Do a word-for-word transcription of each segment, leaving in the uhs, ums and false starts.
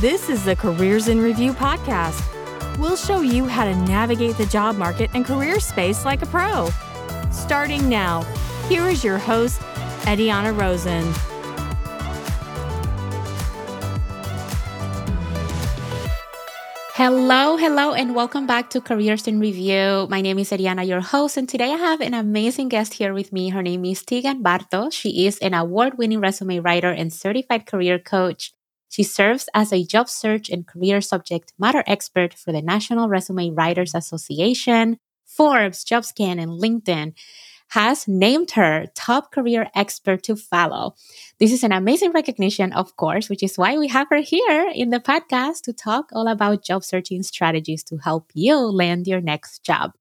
This is the Careers in Review podcast. We'll show you how to navigate the job market and career space like a pro. Starting now, here is your host, Eddiana Rosen. Hello, hello, and welcome back to Careers in Review. My name is Eddiana, your host, and today I have an amazing guest here with me. Her name is Teegan Bartos. She is an award-winning resume writer and certified career coach. She serves as a job search and career subject matter expert for the National Resume Writers Association, Forbes, JobScan, and LinkedIn has named her top career expert to follow. This is an amazing recognition, of course, which is why we have her here in the podcast to talk all about job searching strategies to help you land your next job.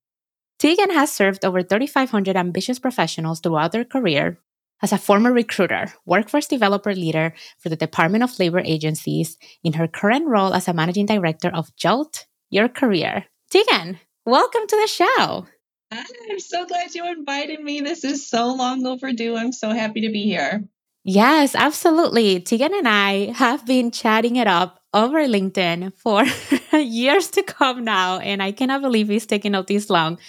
Teegan has served over three thousand five hundred ambitious professionals throughout their career as a former recruiter, workforce developer leader for the Department of Labor agencies, in her current role as a managing director of Jolt Your Career. Teegan, welcome to the show. I'm so glad you invited me. This is so long overdue. I'm so happy to be here. Yes, absolutely. Teegan and I have been chatting it up over LinkedIn for years to come now, and I cannot believe it's taken up this long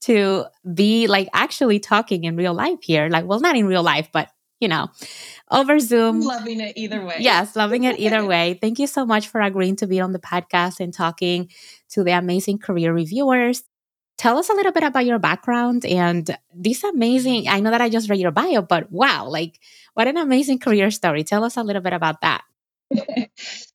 to be like actually talking in real life here. Like, well, not in real life, but you know, over Zoom. Loving it either way. Yes, loving it either way. Thank you so much for agreeing to be on the podcast and talking to the amazing career reviewers. Tell us a little bit about your background and this amazing, I know that I just read your bio, but wow, like what an amazing career story. Tell us a little bit about that.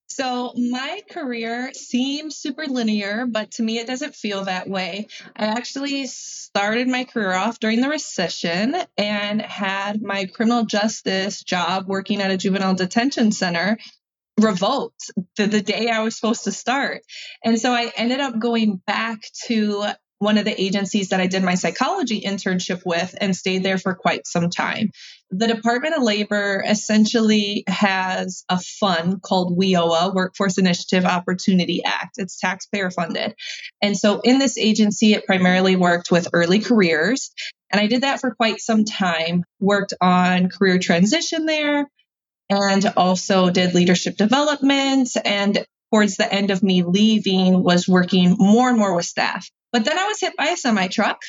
So my career seems super linear, but to me, it doesn't feel that way. I actually started my career off during the recession and had my criminal justice job working at a juvenile detention center revoked the, the day I was supposed to start. And so I ended up going back to one of the agencies that I did my psychology internship with and stayed there for quite some time. The Department of Labor essentially has a fund called WIOA, Workforce Initiative Opportunity Act. It's taxpayer funded. And so in this agency, it primarily worked with early careers. And I did that for quite some time, worked on career transition there, and also did leadership development. And towards the end of me leaving was working more and more with staff. But then I was hit by a semi truck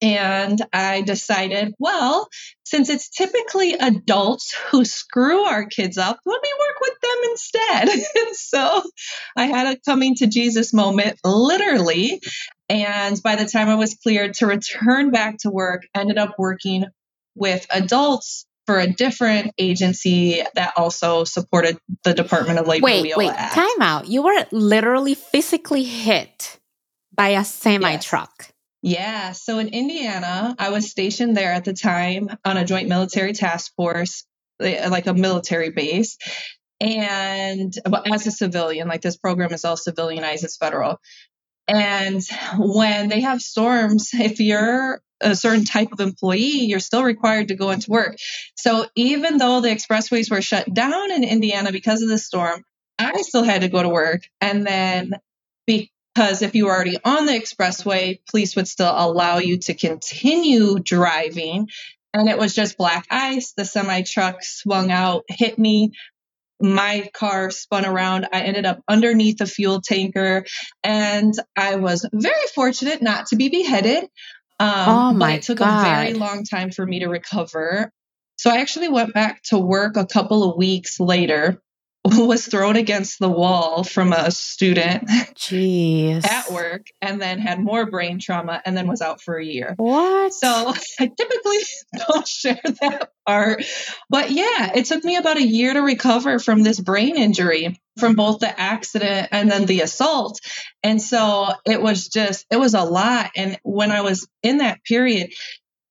and I decided, well, since it's typically adults who screw our kids up, let me work with them instead. And so I had a coming to Jesus moment, literally. And by the time I was cleared to return back to work, ended up working with adults for a different agency that also supported the Department of Labor. Wait, wait, time out. You were literally physically hit by a semi-truck. Yes. Yeah. So in Indiana, I was stationed there at the time on a joint military task force, like a military base. And well, as a civilian, like this program is all civilianized, it's federal. And when they have storms, if you're a certain type of employee, you're still required to go into work. So even though the expressways were shut down in Indiana because of the storm, I still had to go to work. And then because Because if you were already on the expressway, police would still allow you to continue driving. And it was just black ice. The semi-truck swung out, hit me. My car spun around. I ended up underneath the fuel tanker. And I was very fortunate not to be beheaded. Um, oh my but it took God. a very long time for me to recover. So I actually went back to work a couple of weeks later. Was thrown against the wall from a student Jeez. at work, and then had more brain trauma, and then was out for a year. What? So I typically don't share that part. But yeah, it took me about a year to recover from this brain injury, from both the accident and then the assault. And so it was just, it was a lot. And when I was in that period,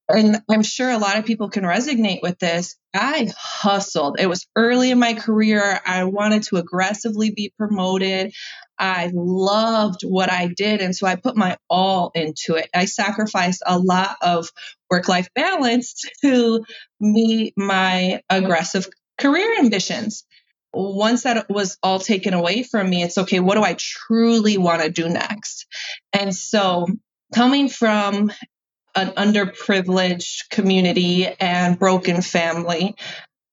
and I'm sure a lot of people can resonate with this, I hustled. It was early in my career. I wanted to aggressively be promoted. I loved what I did. And so I put my all into it. I sacrificed a lot of work-life balance to meet my aggressive career ambitions. Once that was all taken away from me, it's okay, what do I truly want to do next? And so coming from an underprivileged community and broken family,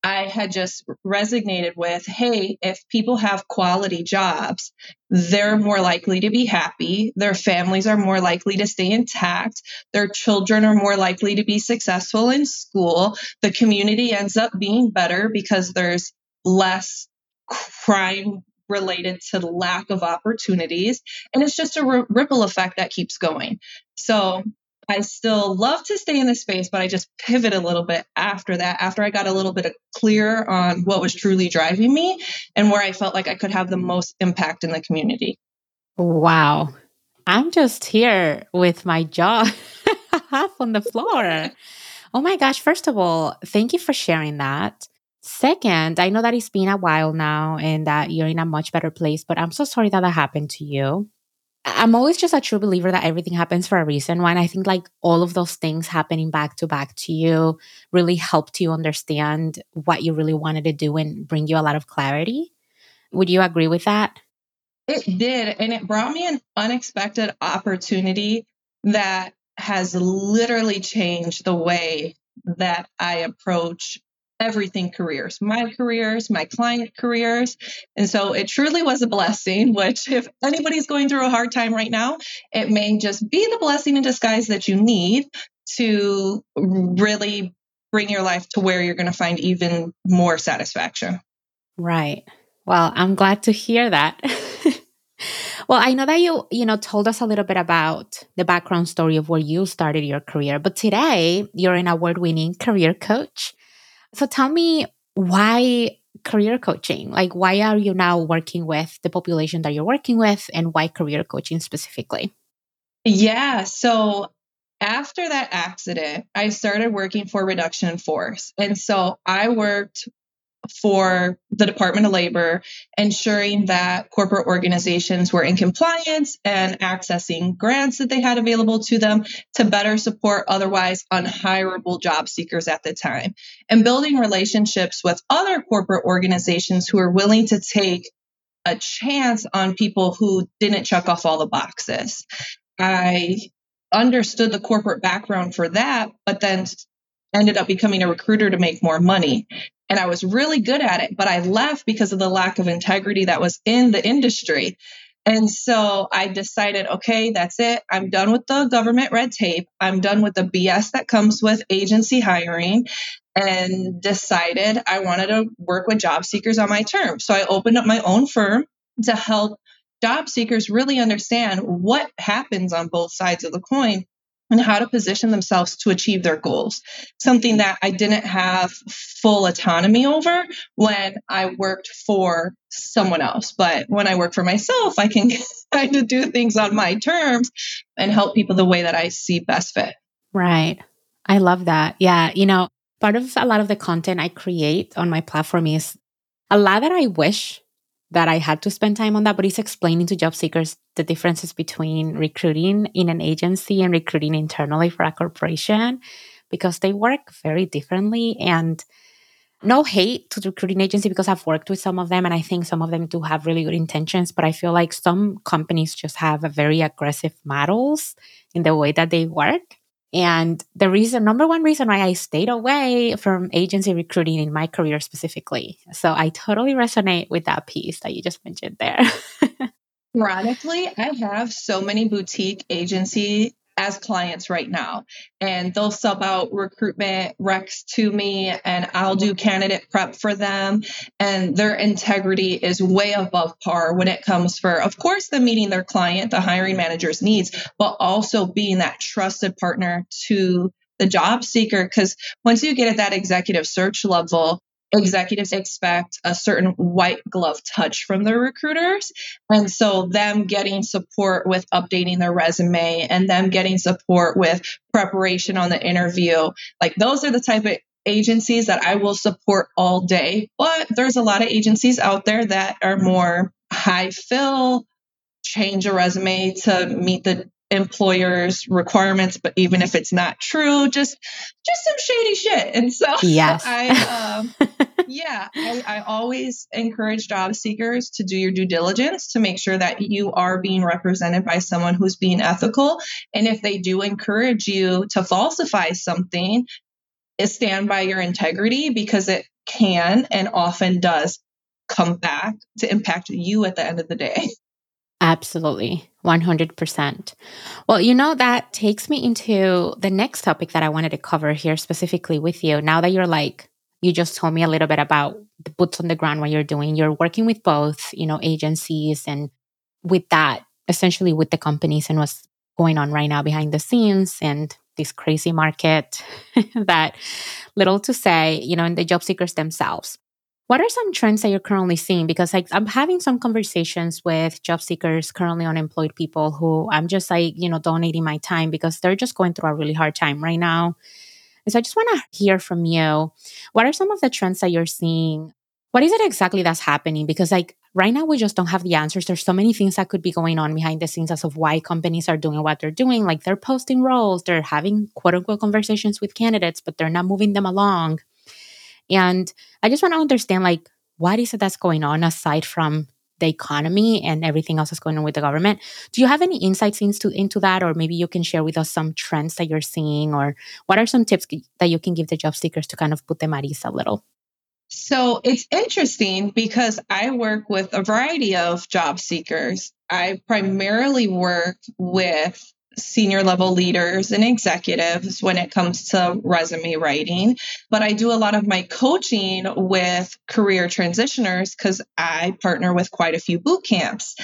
I had just resonated with, hey, if people have quality jobs, they're more likely to be happy. Their families are more likely to stay intact. Their children are more likely to be successful in school. The community ends up being better because there's less crime related to the lack of opportunities. And it's just a r- ripple effect that keeps going. So I still love to stay in this space, but I just pivot a little bit after that, after I got a little bit clearer on what was truly driving me and where I felt like I could have the most impact in the community. Wow. I'm just here with my jaw half on the floor. Oh my gosh. First of all, thank you for sharing that. Second, I know that it's been a while now and that you're in a much better place, but I'm so sorry that that happened to you. I'm always just a true believer that everything happens for a reason. When I think like all of those things happening back to back to you really helped you understand what you really wanted to do and bring you a lot of clarity. Would you agree with that? It did. And it brought me an unexpected opportunity that has literally changed the way that I approach everything careers, my careers, my client careers. And so it truly was a blessing, which if anybody's going through a hard time right now, it may just be the blessing in disguise that you need to really bring your life to where you're going to find even more satisfaction. Right. Well, I'm glad to hear that. Well, I know that you, you know, told us a little bit about the background story of where you started your career, but today you're an award-winning career coach. So tell me, why career coaching? Like, why are you now working with the population that you're working with, and why career coaching specifically? Yeah. So after that accident, I started working for Reduction in Force. And so I worked for the Department of Labor, ensuring that corporate organizations were in compliance and accessing grants that they had available to them to better support otherwise unhirable job seekers at the time, and building relationships with other corporate organizations who are willing to take a chance on people who didn't check off all the boxes. I understood the corporate background for that, but then ended up becoming a recruiter to make more money. And I was really good at it, but I left because of the lack of integrity that was in the industry. And so I decided, okay, that's it. I'm done with the government red tape. I'm done with the B S that comes with agency hiring, and decided I wanted to work with job seekers on my terms. So I opened up my own firm to help job seekers really understand what happens on both sides of the coin and how to position themselves to achieve their goals, something that I didn't have full autonomy over when I worked for someone else. But when I work for myself, I can kind of do things on my terms and help people the way that I see best fit. Right. I love that. Yeah. You know, part of a lot of the content I create on my platform is a lot that I wish that I had to spend time on that, but it's explaining to job seekers the differences between recruiting in an agency and recruiting internally for a corporation, because they work very differently. And no hate to the recruiting agency, because I've worked with some of them and I think some of them do have really good intentions, but I feel like some companies just have a very aggressive models in the way that they work. And the reason, number one reason why I stayed away from agency recruiting in my career specifically. So I totally resonate with that piece that you just mentioned there. Ironically, I have so many boutique agency as clients right now, and they'll sub out recruitment recs to me and I'll do candidate prep for them. And their integrity is way above par when it comes for, of course, them meeting their client, the hiring manager's needs, but also being that trusted partner to the job seeker. Because once you get at that executive search level, executives expect a certain white glove touch from their recruiters. And so them getting support with updating their resume and them getting support with preparation on the interview, like those are the type of agencies that I will support all day. But there's a lot of agencies out there that are more high fill, change a resume to meet the employer's requirements, but even if it's not true, just just some shady shit. And so yes. I um yeah, I, I always encourage job seekers to do your due diligence to make sure that you are being represented by someone who's being ethical. And if they do encourage you to falsify something, stand by your integrity, because it can and often does come back to impact you at the end of the day. Absolutely. one hundred percent. Well, you know, that takes me into the next topic that I wanted to cover here specifically with you. Now that you're like, you just told me a little bit about the boots on the ground, what you're doing. You're working with both, you know, agencies and with that, essentially with the companies and what's going on right now behind the scenes and this crazy market that little to say, you know, and the job seekers themselves. What are some trends that you're currently seeing? Because like, I'm having some conversations with job seekers, currently unemployed people who I'm just like, you know, donating my time because they're just going through a really hard time right now. And so I just want to hear from you. What are some of the trends that you're seeing? What is it exactly that's happening? Because like right now, we just don't have the answers. There's so many things that could be going on behind the scenes as of why companies are doing what they're doing. Like they're posting roles, they're having quote unquote conversations with candidates, but they're not moving them along. And I just want to understand, like, what is it that's going on aside from the economy and everything else that's going on with the government? Do you have any insights into, into that? Or maybe you can share with us some trends that you're seeing, or what are some tips that you can give the job seekers to kind of put them at ease a little? So it's interesting because I work with a variety of job seekers. I primarily work with senior level leaders and executives when it comes to resume writing. But I do a lot of my coaching with career transitioners because I partner with quite a few boot camps.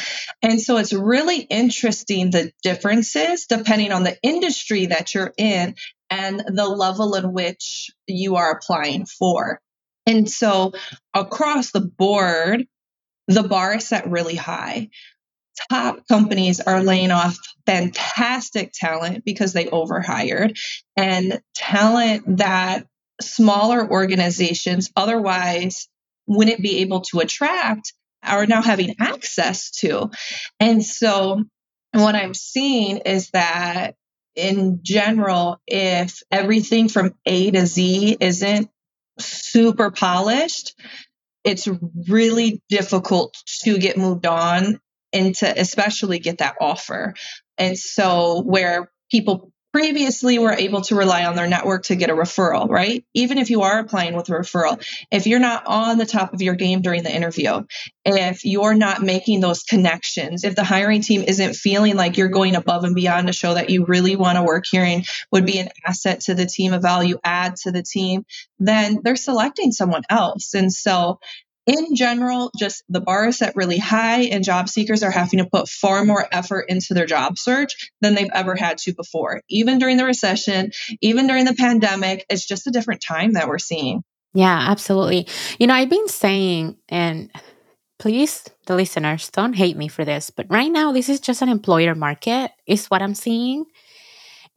And so it's really interesting the differences depending on the industry that you're in and the level in which you are applying for. And so across the board, the bar is set really high. Top companies are laying off fantastic talent because they overhired, and talent that smaller organizations otherwise wouldn't be able to attract are now having access to. And so what I'm seeing is that in general, if everything from A to Z isn't super polished, it's really difficult to get moved on and to especially get that offer. And so where people previously were able to rely on their network to get a referral, right? Even if you are applying with a referral, if you're not on the top of your game during the interview, if you're not making those connections, if the hiring team isn't feeling like you're going above and beyond to show that you really want to work here and would be an asset to the team, a value add to the team, then they're selecting someone else. And so in general, just the bar is set really high, and job seekers are having to put far more effort into their job search than they've ever had to before. Even during the recession, even during the pandemic, it's just a different time that we're seeing. Yeah, absolutely. You know, I've been saying, and please, the listeners, don't hate me for this, but right now, this is just an employer market, is what I'm seeing.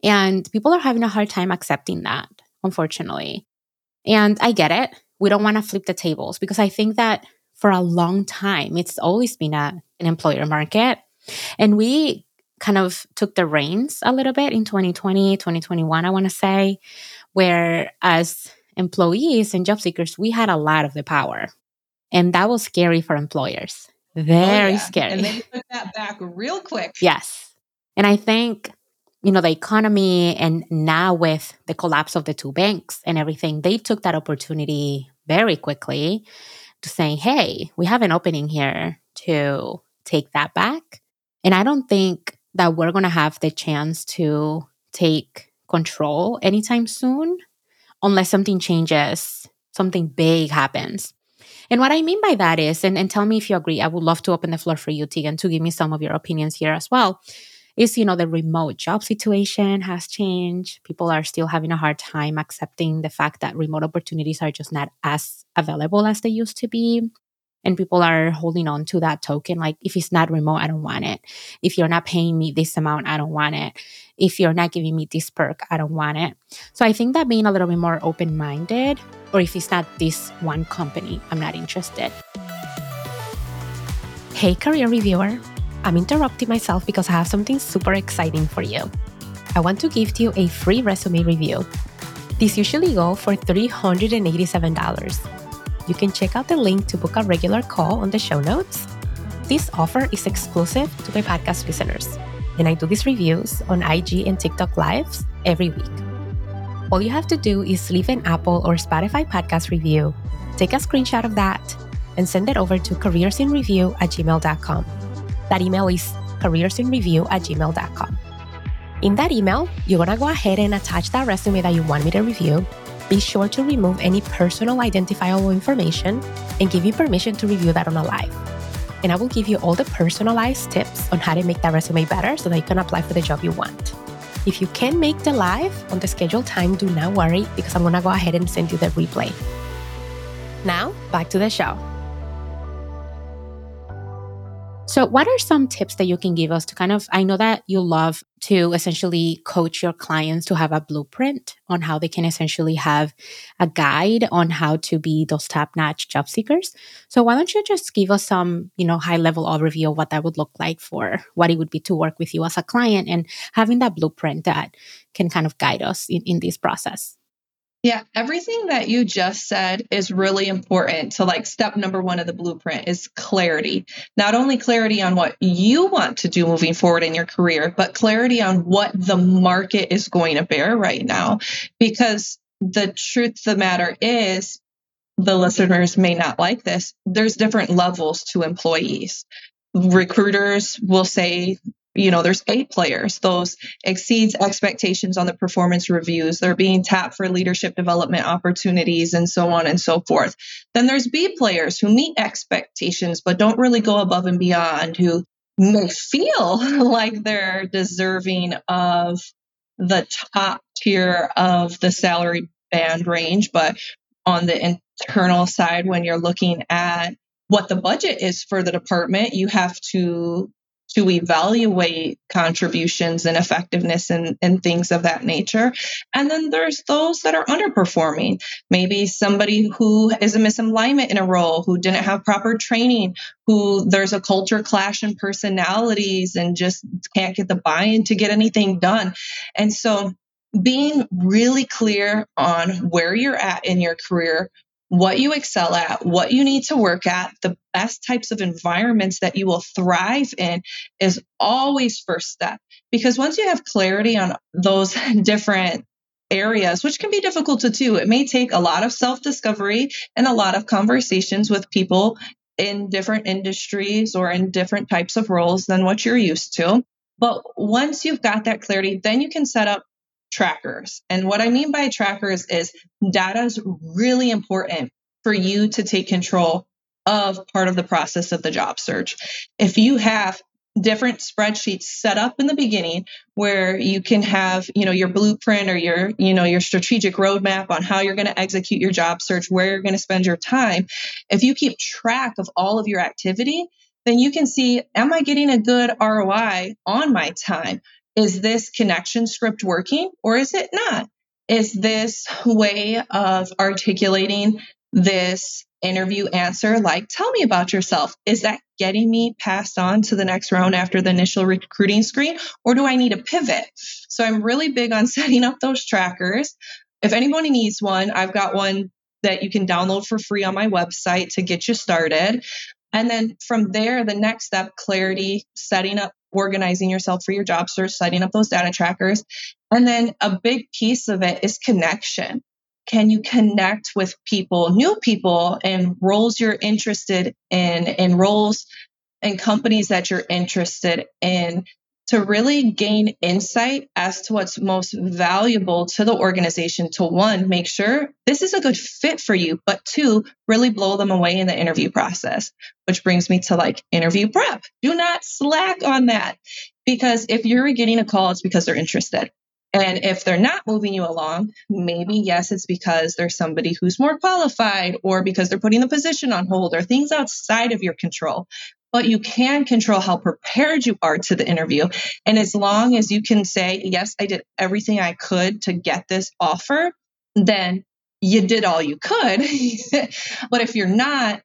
And people are having a hard time accepting that, unfortunately. And I get it. We don't want to flip the tables because I think that for a long time, it's always been a, an employer market. And we kind of took the reins a little bit in twenty twenty, twenty twenty-one, I want to say, where as employees and job seekers, we had a lot of the power. And that was scary for employers. Very oh, yeah. scary. And they took that back real quick. Yes. And I think, you know, the economy and now with the collapse of the two banks and everything, they took that opportunity very quickly to say, hey, we have an opening here to take that back. And I don't think that we're going to have the chance to take control anytime soon unless something changes, something big happens. And what I mean by that is, and, and tell me if you agree, I would love to open the floor for you, Teegan, to give me some of your opinions here as well. Is, you know, the remote job situation has changed. People are still having a hard time accepting the fact that remote opportunities are just not as available as they used to be. And people are holding on to that token. Like, if it's not remote, I don't want it. If you're not paying me this amount, I don't want it. If you're not giving me this perk, I don't want it. So I think that being a little bit more open-minded, or if it's not this one company, I'm not interested. Hey, career reviewer. I'm interrupting myself because I have something super exciting for you. I want to give you a free resume review. These usually go for three hundred eighty-seven dollars. You can check out the link to book a regular call on the show notes. This offer is exclusive to my podcast listeners, and I do these reviews on I G and TikTok Lives every week. all you have to do is leave an Apple or Spotify podcast review, take a screenshot of that, and send it over to careersinreview at gmail dot com. That email is careersinreview at gmail dot com. In that email, you're going to go ahead and attach that resume that you want me to review. Be sure to remove any personal identifiable information and give me permission to review that on a live. And I will give you all the personalized tips on how to make that resume better so that you can apply for the job you want. If you can't make the live on the scheduled time, do not worry, because I'm going to go ahead and send you the replay. Now, back to the show. So what are some tips that you can give us to kind of, I know that you love to essentially coach your clients to have a blueprint on how they can essentially have a guide on how to be those top-notch job seekers. So why don't you just give us some, you know, high-level overview of what that would look like, for what it would be to work with you as a client and having that blueprint that can kind of guide us in, in this process. Yeah, everything that you just said is really important. So like step number one of the blueprint is clarity. Not only clarity on what you want to do moving forward in your career, but clarity on what the market is going to bear right now. Because the truth of the matter is, the listeners may not like this, there's different levels to employees. Recruiters will say, you know, there's A players. Those exceeds expectations on the performance reviews. They're being tapped for leadership development opportunities and so on and so forth. Then there's B players who meet expectations but don't really go above and beyond, who may feel like they're deserving of the top tier of the salary band range. But on the internal side, when you're looking at what the budget is for the department, you have to to evaluate contributions and effectiveness and, and things of that nature. And then there's those that are underperforming. Maybe somebody who is a misalignment in a role, who didn't have proper training, who there's a culture clash in personalities and just can't get the buy-in to get anything done. And so being really clear on where you're at in your career, what you excel at, what you need to work at, the best types of environments that you will thrive in is always first step. Because once you have clarity on those different areas, which can be difficult to do, it may take a lot of self-discovery and a lot of conversations with people in different industries or in different types of roles than what you're used to. But once you've got that clarity, then you can set up trackers. And what I mean by trackers is data is really important for you to take control of part of the process of the job search. If you have different spreadsheets set up in the beginning where you can have, you know, your blueprint or your, you know, your strategic roadmap on how you're going to execute your job search, where you're going to spend your time. If you keep track of all of your activity, then you can see, am I getting a good R O I on my time? Is this connection script working or is it not? Is this way of articulating this interview answer, like, tell me about yourself, is that getting me passed on to the next round after the initial recruiting screen, or do I need a pivot? So I'm really big on setting up those trackers. If anybody needs one, I've got one that you can download for free on my website to get you started. And then from there, the next step, clarity, setting up, organizing yourself for your job search, setting up those data trackers. And then a big piece of it is connection. Can you connect with people, new people, and roles you're interested in, and roles and companies that you're interested in, to really gain insight as to what's most valuable to the organization to, one, make sure this is a good fit for you, but two, really blow them away in the interview process, which brings me to like interview prep. Do not slack on that, because if you're getting a call, it's because they're interested. And if they're not moving you along, maybe, yes, it's because there's somebody who's more qualified, or because they're putting the position on hold, or things outside of your control. But you can control how prepared you are to the interview. And as long as you can say, yes, I did everything I could to get this offer, then you did all you could. But if you're not,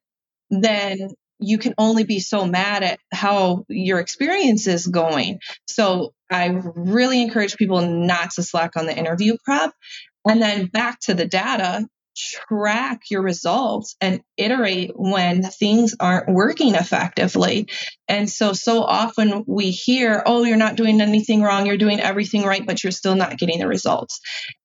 then you can only be so mad at how your experience is going. So I really encourage people not to slack on the interview prep. And then back to the data. Track your results and iterate when things aren't working effectively. And so, so often we hear, oh, you're not doing anything wrong. You're doing everything right, but you're still not getting the results.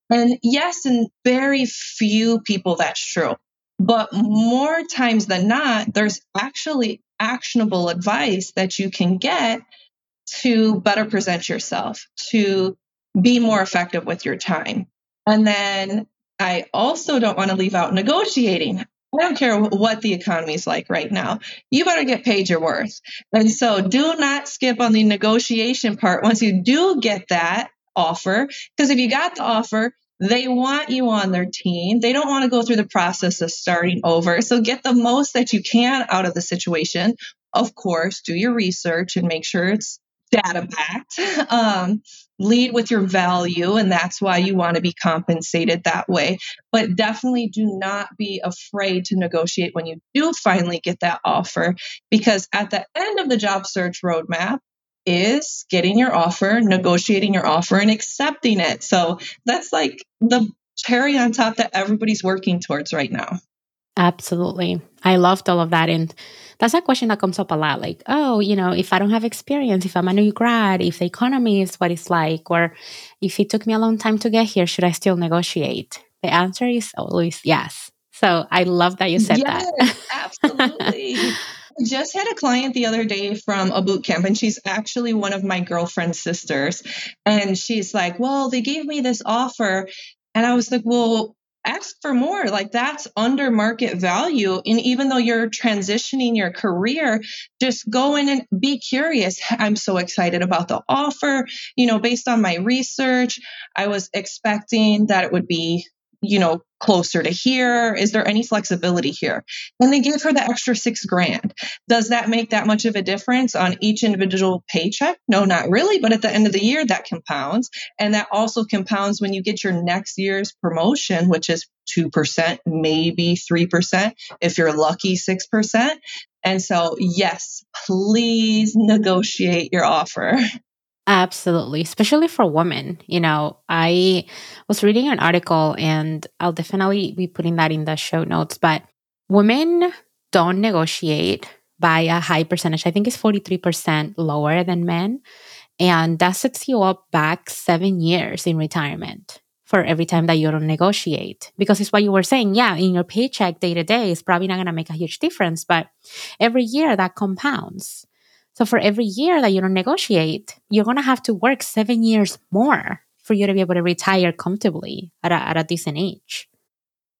And yes, in very few people, that's true. But more times than not, there's actually actionable advice that you can get to better present yourself, to be more effective with your time. And then I also don't want to leave out negotiating. I don't care what the economy is like right now. You better get paid your worth. And so do not skip on the negotiation part once you do get that offer, because if you got the offer, they want you on their team. They don't want to go through the process of starting over. So get the most that you can out of the situation. Of course, do your research and make sure it's data-backed. Um, lead with your value, and that's why you want to be compensated that way. But definitely do not be afraid to negotiate when you do finally get that offer, because at the end of the job search roadmap is getting your offer, negotiating your offer, and accepting it. So that's like the cherry on top that everybody's working towards right now. Absolutely. I loved all of that. And that's a question that comes up a lot. Like, oh, you know, if I don't have experience, if I'm a new grad, if the economy is what it's like, or if it took me a long time to get here, should I still negotiate? The answer is always yes. So I love that you said yes, that. Absolutely. Just had a client the other day from a boot camp, and she's actually one of my girlfriend's sisters. And she's like, well, they gave me this offer. And I was like, well, ask for more. Like, that's under market value. And even though you're transitioning your career, just go in and be curious. I'm so excited about the offer. You know, based on my research, I was expecting that it would be, you know, closer to here. Is there any flexibility here? And they gave her the extra six grand. Does that make that much of a difference on each individual paycheck? No, not really. But at the end of the year, that compounds. And that also compounds when you get your next year's promotion, which is two percent, maybe three percent. If you're lucky, six percent. And so, yes, please negotiate your offer. Absolutely, especially for women. You know, I was reading an article, and I'll definitely be putting that in the show notes, but women don't negotiate by a high percentage. I think it's forty-three percent lower than men. And that sets you up back seven years in retirement for every time that you don't negotiate. Because it's what you were saying. Yeah, in your paycheck day to day, it's probably not going to make a huge difference, but every year that compounds. So for every year that you don't negotiate, you're going to have to work seven years more for you to be able to retire comfortably at a, at a decent age.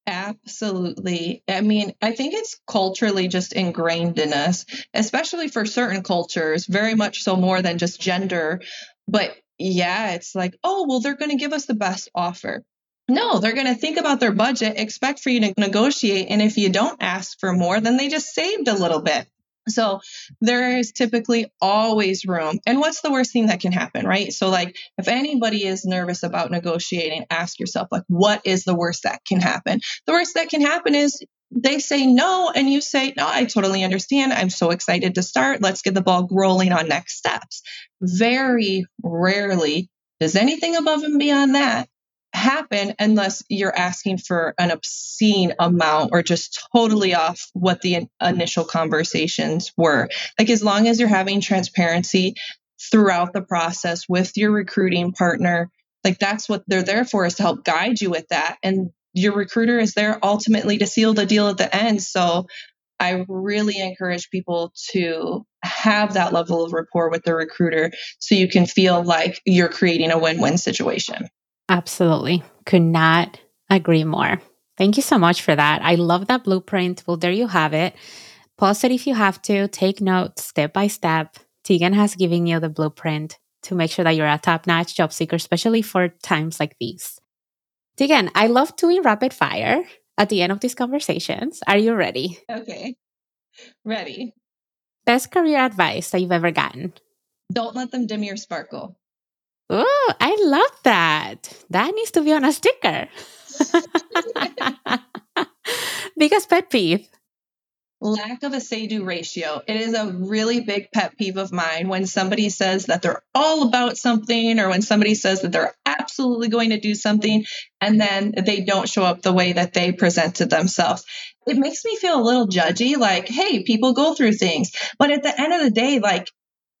Absolutely. I mean, I think it's culturally just ingrained in us, especially for certain cultures, very much so more than just gender. But yeah, it's like, oh, well, they're going to give us the best offer. No, they're going to think about their budget, expect for you to negotiate. And if you don't ask for more, then they just saved a little bit. So there is typically always room. And what's the worst thing that can happen, right? So like, if anybody is nervous about negotiating, ask yourself, like, what is the worst that can happen? The worst that can happen is they say no, and you say, no, I totally understand. I'm so excited to start. Let's get the ball rolling on next steps. Very rarely does anything above and beyond that happen unless you're asking for an obscene amount or just totally off what the initial conversations were. Like, as long as you're having transparency throughout the process with your recruiting partner, like, that's what they're there for, is to help guide you with that. And your recruiter is there ultimately to seal the deal at the end. So I really encourage people to have that level of rapport with the recruiter so you can feel like you're creating a win-win situation. Absolutely. Could not agree more. Thank you so much for that. I love that blueprint. Well, there you have it. Pause it if you have to. Take notes step by step. Teegan has given you the blueprint to make sure that you're a top-notch job seeker, especially for times like these. Teegan, I love doing rapid fire at the end of these conversations. Are you ready? Okay. Ready. Best career advice that you've ever gotten? Don't let them dim your sparkle. Oh, I love that. That needs to be on a sticker. Biggest pet peeve? Lack of a say-do ratio. It is a really big pet peeve of mine when somebody says that they're all about something, or when somebody says that they're absolutely going to do something, and then they don't show up the way that they presented themselves. It makes me feel a little judgy, like, hey, people go through things. But at the end of the day, like,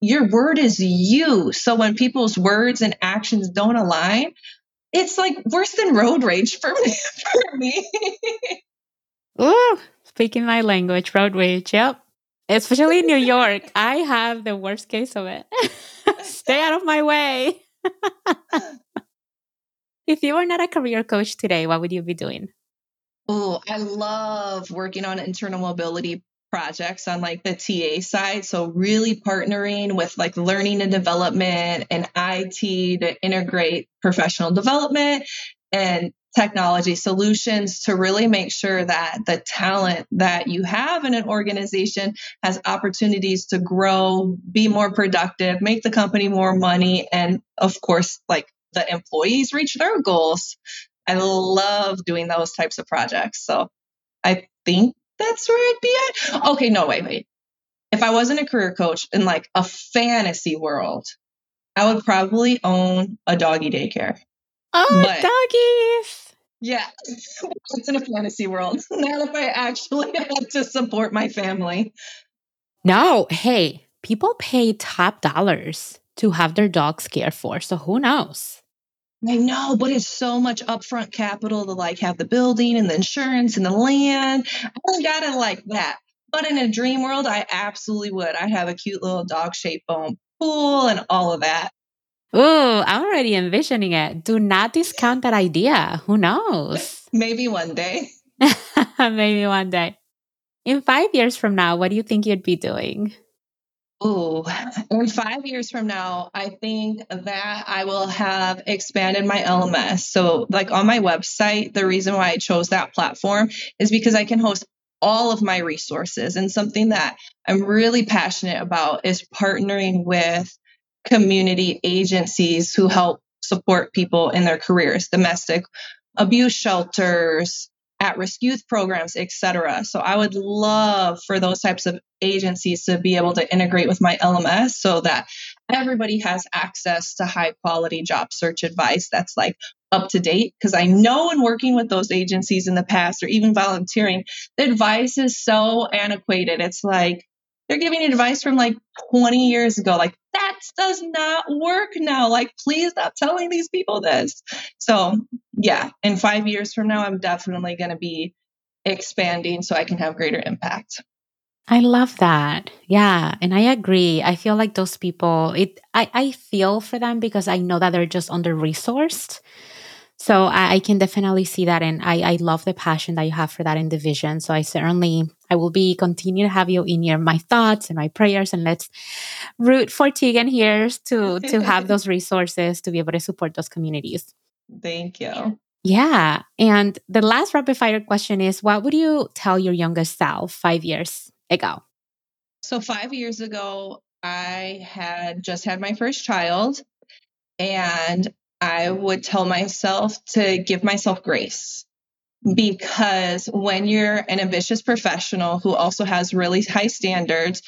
your word is you. So when people's words and actions don't align, It's like worse than road rage for me. For me. Ooh, speaking my language, road rage. Yep. Especially in New York. I have the worst case of it. Stay out of my way. If you were not a career coach today, what would you be doing? Oh, I love working on internal mobility projects on like the T A side. So really partnering with like learning and development and I T to integrate professional development and technology solutions to really make sure that the talent that you have in an organization has opportunities to grow, be more productive, make the company more money, and of course, like the employees reach their goals. I love doing those types of projects. So I think that's where I'd be at. Okay, no, wait, wait. If I wasn't a career coach in like a fantasy world, I would probably own a doggy daycare. Oh, but, doggies. Yeah, it's in a fantasy world. Not if I actually had to support my family. No, hey, people pay top dollars to have their dogs cared for. So who knows? I know, but it's so much upfront capital to like have the building and the insurance and the land. I don't got it like that. But in a dream world, I absolutely would. I'd have a cute little dog-shaped foam pool and all of that. Oh, I'm already envisioning it. Do not discount that idea. Who knows? Maybe one day. Maybe one day. In five years from now, what do you think you'd be doing? Oh, in five years from now, I think that I will have expanded my L M S. So like on my website, the reason why I chose that platform is because I can host all of my resources. And something that I'm really passionate about is partnering with community agencies who help support people in their careers, domestic abuse shelters, at-risk youth programs, et cetera. So I would love for those types of agencies to be able to integrate with my L M S so that everybody has access to high quality job search advice that's like up to date. Because I know in working with those agencies in the past or even volunteering, the advice is so antiquated. It's like, they're giving advice from like twenty years ago. Like, that does not work now. Like, please stop telling these people this. So yeah, in five years from now, I'm definitely going to be expanding so I can have greater impact. I love that. Yeah. And I agree. I feel like those people, it, I, I feel for them because I know that they're just under-resourced. So I, I can definitely see that. And I, I love the passion that you have for that in the vision. So I certainly, I will be continue to have you in your, my thoughts and my prayers. And let's root for Teegan here to, to have those resources to be able to support those communities. Thank you. Yeah. And the last rapid fire question is, what would you tell your youngest self five years ago? So five years ago, I had just had my first child, and I would tell myself to give myself grace, because when you're an ambitious professional who also has really high standards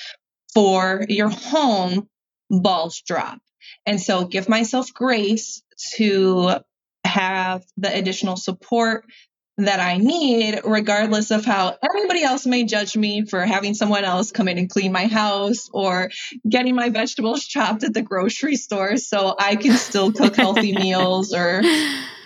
for your home, balls drop. And so give myself grace to have the additional support that I need, regardless of how everybody else may judge me for having someone else come in and clean my house or getting my vegetables chopped at the grocery store so I can still cook healthy meals, or,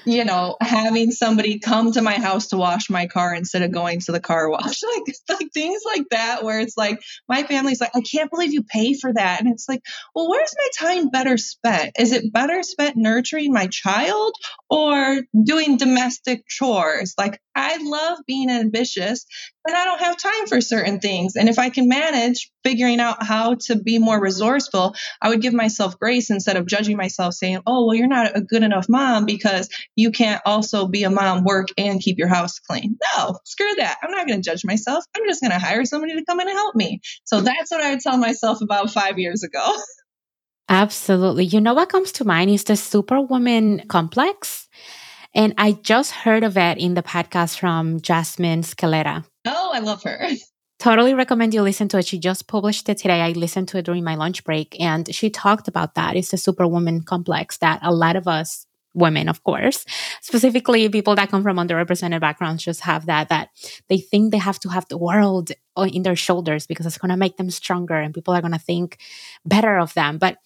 you know, having somebody come to my house to wash my car instead of going to the car wash, like, like things like that, where it's like, my family's like, I can't believe you pay for that. And it's like, well, where's my time better spent? Is it better spent nurturing my child or doing domestic chores? Like, I love being ambitious, but I don't have time for certain things. And if I can manage figuring out how to be more resourceful, I would give myself grace instead of judging myself saying, oh, well, you're not a good enough mom because you can't also be a mom, work, and keep your house clean. No, screw that. I'm not going to judge myself. I'm just going to hire somebody to come in and help me. So that's what I would tell myself about five years ago. Absolutely. You know what comes to mind is the Superwoman complex. And I just heard of it in the podcast from Jasmine Scalera. Oh, I love her. Totally recommend you listen to it. She just published it today. I listened to it during my lunch break, and she talked about that. It's the Superwoman complex that a lot of us women, of course, specifically people that come from underrepresented backgrounds, just have that, that they think they have to have the world in their shoulders because it's going to make them stronger and people are going to think better of them. But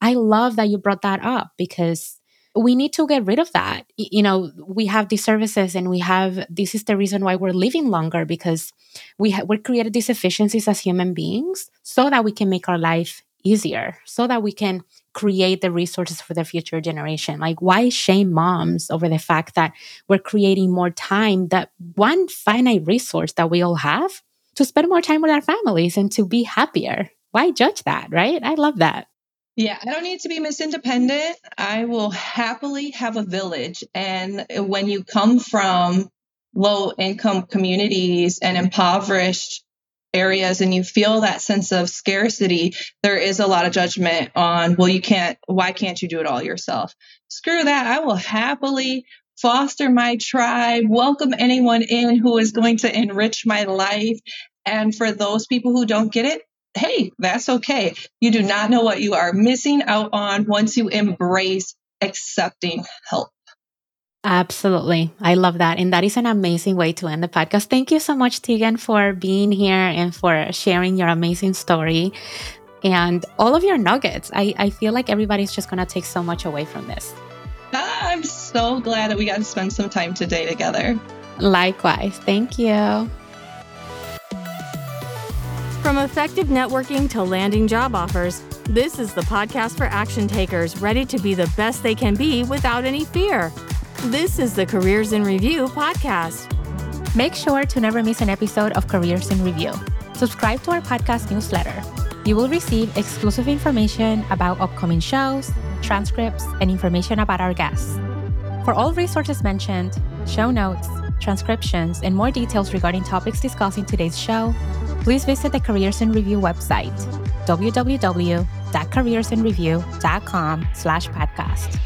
I love that you brought that up, because we need to get rid of that. You know, we have these services and we have, this is the reason why we're living longer, because we ha- we're created these efficiencies as human beings so that we can make our life easier, so that we can create the resources for the future generation. Like, why shame moms over the fact that we're creating more time, that one finite resource that we all have, to spend more time with our families and to be happier? Why judge that, right? I love that. Yeah, I don't need to be Miss Independent. I will happily have a village. And when you come from low income communities and impoverished areas and you feel that sense of scarcity, there is a lot of judgment on, well, you can't, why can't you do it all yourself? Screw that. I will happily foster my tribe, welcome anyone in who is going to enrich my life. And for those people who don't get it, hey, that's okay. You do not know what you are missing out on once you embrace accepting help. Absolutely. I love that. And that is an amazing way to end the podcast. Thank you so much, Teegan, for being here and for sharing your amazing story and all of your nuggets. I, I feel like everybody's just going to take so much away from this. I'm so glad that we got to spend some time today together. Likewise. Thank you. From effective networking to landing job offers, this is the podcast for action takers ready to be the best they can be without any fear. This is the Careers in Review podcast. Make sure to never miss an episode of Careers in Review. Subscribe to our podcast newsletter. You will receive exclusive information about upcoming shows, transcripts, and information about our guests. For all resources mentioned, show notes, transcriptions, and more details regarding topics discussed in today's show, please visit the Careers in Review website, www.careersinreview.com slash podcast.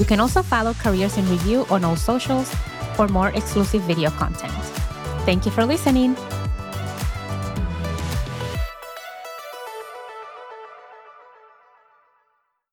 You can also follow Careers in Review on all socials for more exclusive video content. Thank you for listening.